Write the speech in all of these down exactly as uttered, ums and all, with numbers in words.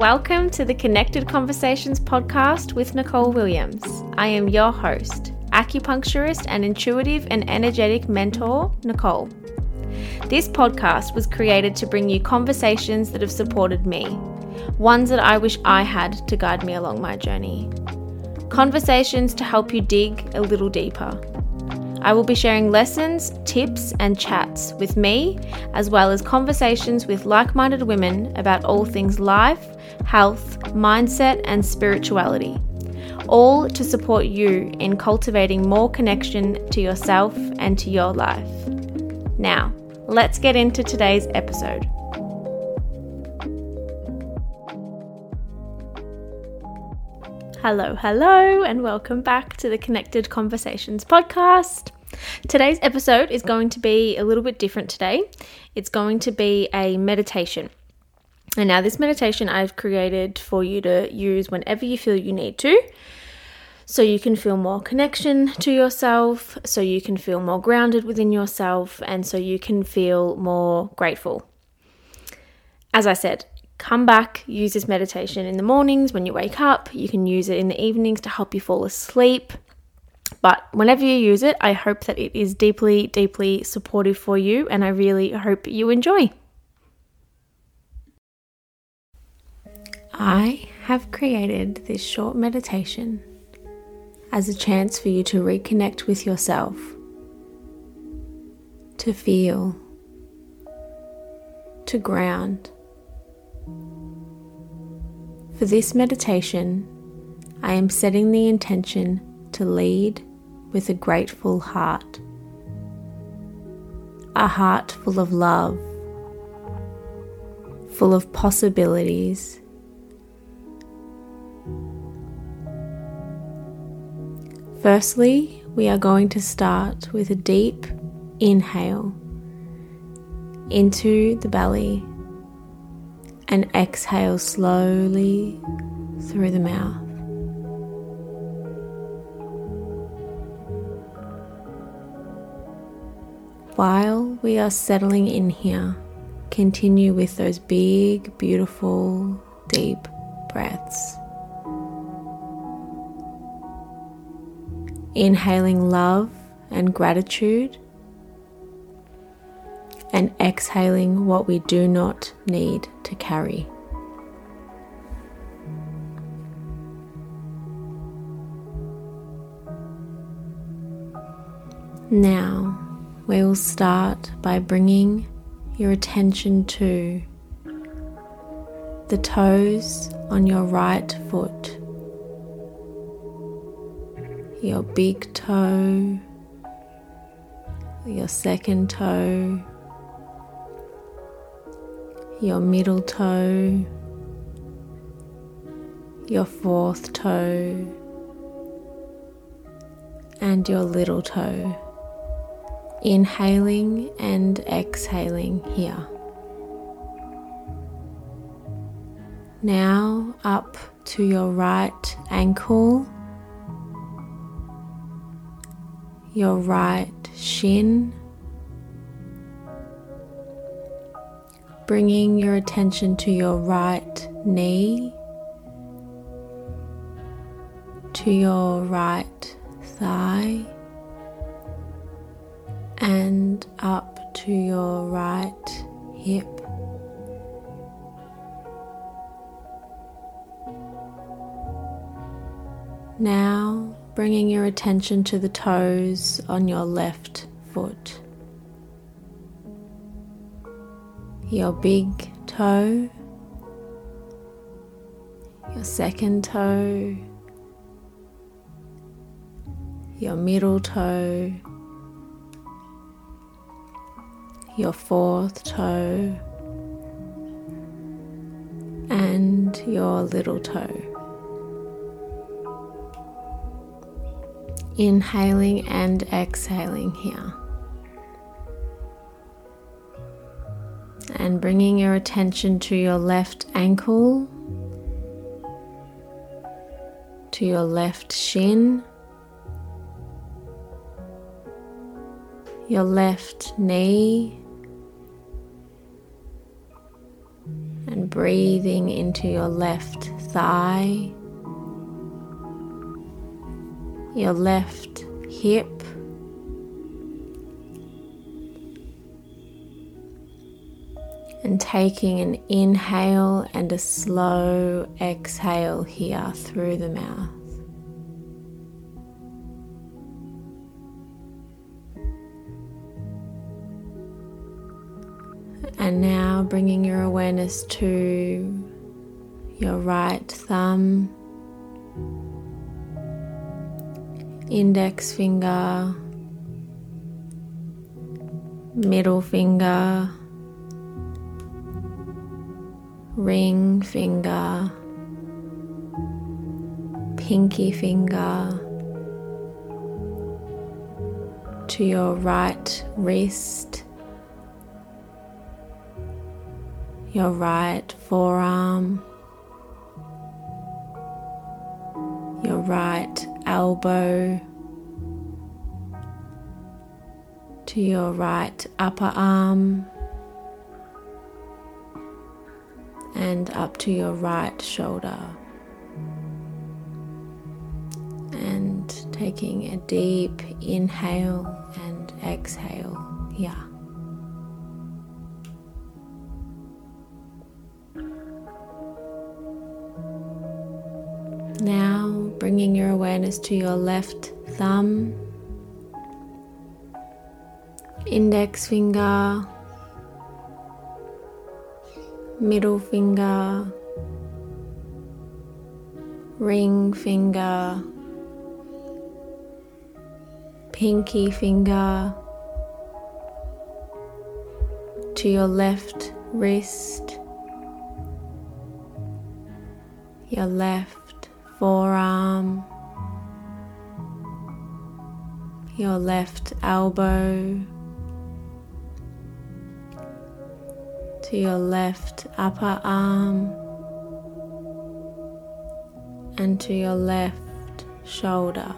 Welcome to the Connected Conversations podcast with Nicole Williams. I am your host, acupuncturist and intuitive and energetic mentor, Nicole. This podcast was created to bring you conversations that have supported me, ones that I wish I had to guide me along my journey. Conversations to help you dig a little deeper. I will be sharing lessons, tips, and chats with me, as well as conversations with like-minded women about all things life, health, mindset, and spirituality, all to support you in cultivating more connection to yourself and to your life. Now, let's get into today's episode. Hello, hello, and welcome back to the Connected Conversations podcast. Today's episode is going to be a little bit different today. It's going to be a meditation. And now this meditation I've created for you to use whenever you feel you need to, so you can feel more connection to yourself, so you can feel more grounded within yourself, and so you can feel more grateful. As I said, come back, use this meditation in the mornings when you wake up. You can use it in the evenings to help you fall asleep. But whenever you use it, I hope that it is deeply, deeply supportive for you, and I really hope you enjoy. I have created this short meditation as a chance for you to reconnect with yourself, to feel, to ground. For this meditation, I am setting the intention to lead with a grateful heart, a heart full of love, full of possibilities. Firstly, we are going to start with a deep inhale into the belly, and exhale slowly through the mouth. While we are settling in here, continue with those big, beautiful, deep breaths. Inhaling love and gratitude, and exhaling what we do not need to carry. Now, we will start by bringing your attention to the toes on your right foot, your big toe, your second toe, your middle toe, your fourth toe, and your little toe. Inhaling and exhaling here. Now up to your right ankle, your right shin, bringing your attention to your right knee, to your right thigh, and up to your right hip. Now bringing your attention to the toes on your left foot. Your big toe, your second toe, your middle toe, your fourth toe, and your little toe. Inhaling and exhaling here. And bringing your attention to your left ankle, to your left shin, your left knee, and breathing into your left thigh, your left hip, and taking an inhale and a slow exhale here through the mouth. And now bringing your awareness to your right thumb, index finger, middle finger, ring finger, pinky finger, to your right wrist, your right forearm, your right elbow, to your right upper arm, and up to your right shoulder. And taking a deep inhale and exhale here. Now bringing your awareness to your left thumb, index finger, middle finger, ring finger, pinky finger, to your left wrist, your left forearm, your left elbow, to your left upper arm, and to your left shoulder.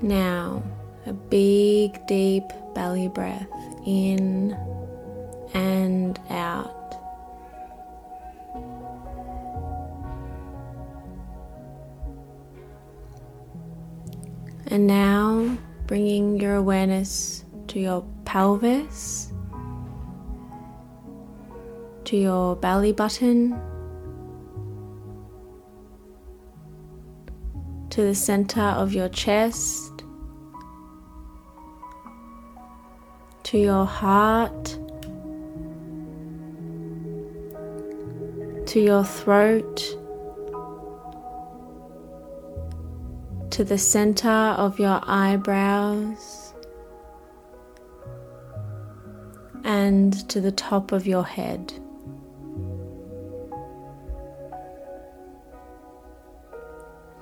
Now, a big, deep belly breath in and out. And now bringing your awareness to your pelvis, to your belly button, to the center of your chest, to your heart, to your throat, to the center of your eyebrows, and to the top of your head.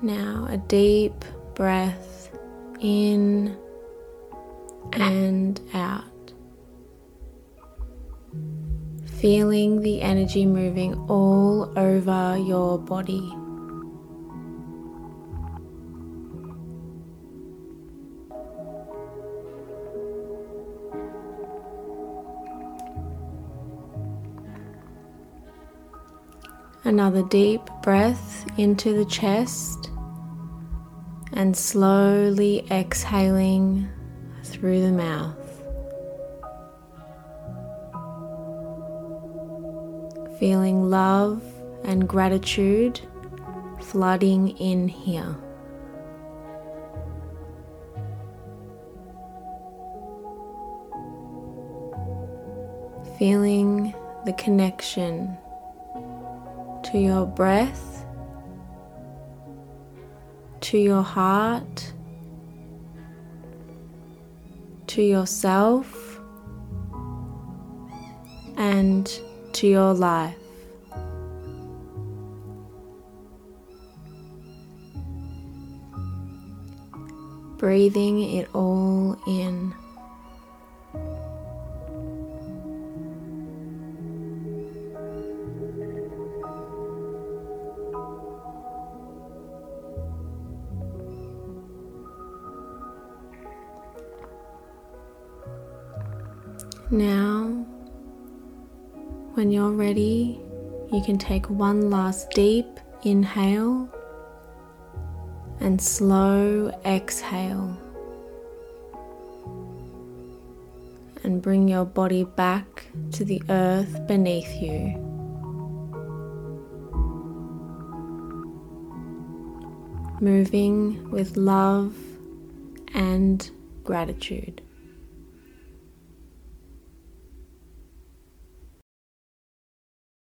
Now a deep breath in and out. Feeling the energy moving all over your body. Another deep breath into the chest and slowly exhaling through the mouth. Feeling love and gratitude flooding in here. Feeling the connection to your breath, to your heart, to yourself, and to your life. Breathing it all in. Now, When you're ready, you can take one last deep inhale and slow exhale. And bring your body back to the earth beneath you. Moving with love and gratitude.